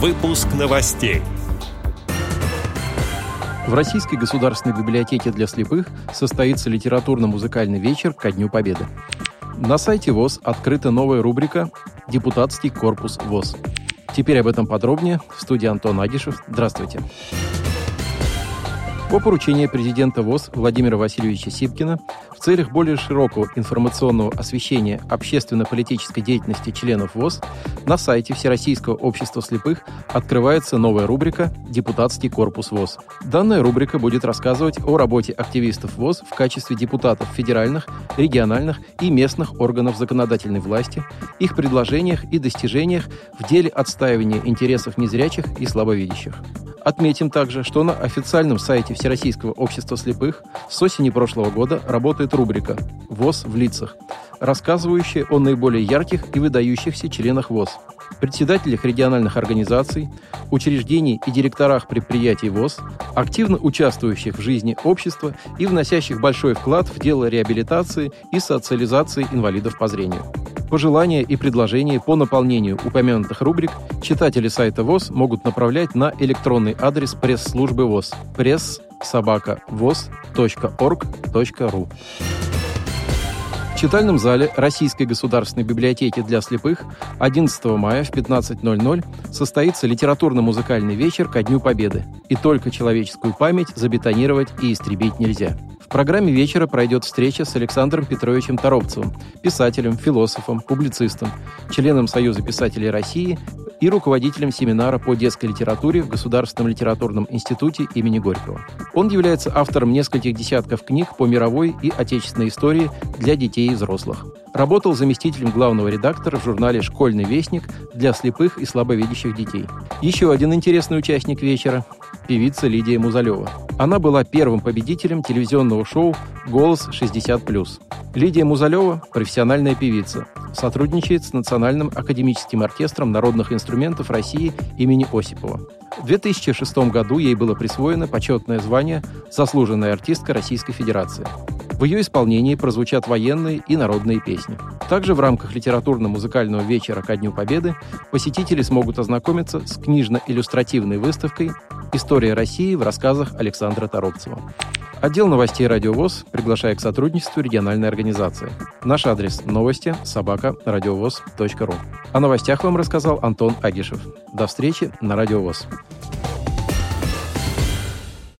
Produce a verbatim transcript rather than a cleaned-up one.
Выпуск новостей. В Российской государственной библиотеке для слепых состоится литературно-музыкальный вечер ко Дню Победы. На сайте ВОС открыта новая рубрика «Депутатский корпус ВОС». Теперь об этом подробнее. В студии Антон Агишев. Здравствуйте. По поручению президента ВОС Владимира Васильевича Сипкина в целях более широкого информационного освещения общественно-политической деятельности членов ВОС на сайте Всероссийского общества слепых открывается новая рубрика «Депутатский корпус ВОС». Данная рубрика будет рассказывать о работе активистов ВОС в качестве депутатов федеральных, региональных и местных органов законодательной власти, их предложениях и достижениях в деле отстаивания интересов незрячих и слабовидящих. Отметим также, что на официальном сайте Всероссийского общества слепых с осени прошлого года работает рубрика «ВОС в лицах», рассказывающая о наиболее ярких и выдающихся членах ВОС, председателях региональных организаций, учреждений и директорах предприятий ВОС, активно участвующих в жизни общества и вносящих большой вклад в дело реабилитации и социализации инвалидов по зрению. Пожелания и предложения по наполнению упомянутых рубрик читатели сайта ВОС могут направлять на электронный адрес пресс-службы ВОС пресс собака вос точка орг точка ру. В читальном зале Российской государственной библиотеки для слепых одиннадцатого мая в пятнадцать ноль ноль состоится литературно-музыкальный вечер ко Дню Победы. И только человеческую память забетонировать и истребить нельзя. В программе вечера пройдет встреча с Александром Петровичем Торопцевым, писателем, философом, публицистом, членом Союза писателей России и руководителем семинара по детской литературе в Государственном литературном институте имени Горького. Он является автором нескольких десятков книг по мировой и отечественной истории для детей и взрослых. Работал заместителем главного редактора в журнале «Школьный вестник» для слепых и слабовидящих детей. Еще один интересный участник вечера – певица Лидия Музалёва. Она была первым победителем телевизионного шоу «Голос шестьдесят плюс». Лидия Музалёва – профессиональная певица, сотрудничает с Национальным академическим оркестром народных инструментов России имени Осипова. В две тысячи шестом году ей было присвоено почетное звание «Заслуженная артистка Российской Федерации». В ее исполнении прозвучат военные и народные песни. Также в рамках литературно-музыкального вечера ко Дню Победы посетители смогут ознакомиться с книжно-иллюстративной выставкой «История России» в рассказах Александра Торопцева. Отдел новостей «Радиовоз» приглашает к сотрудничеству региональной организации. Наш адрес – новости собака радиовоз точка ру. О новостях вам рассказал Антон Агишев. До встречи на «Радиовоз».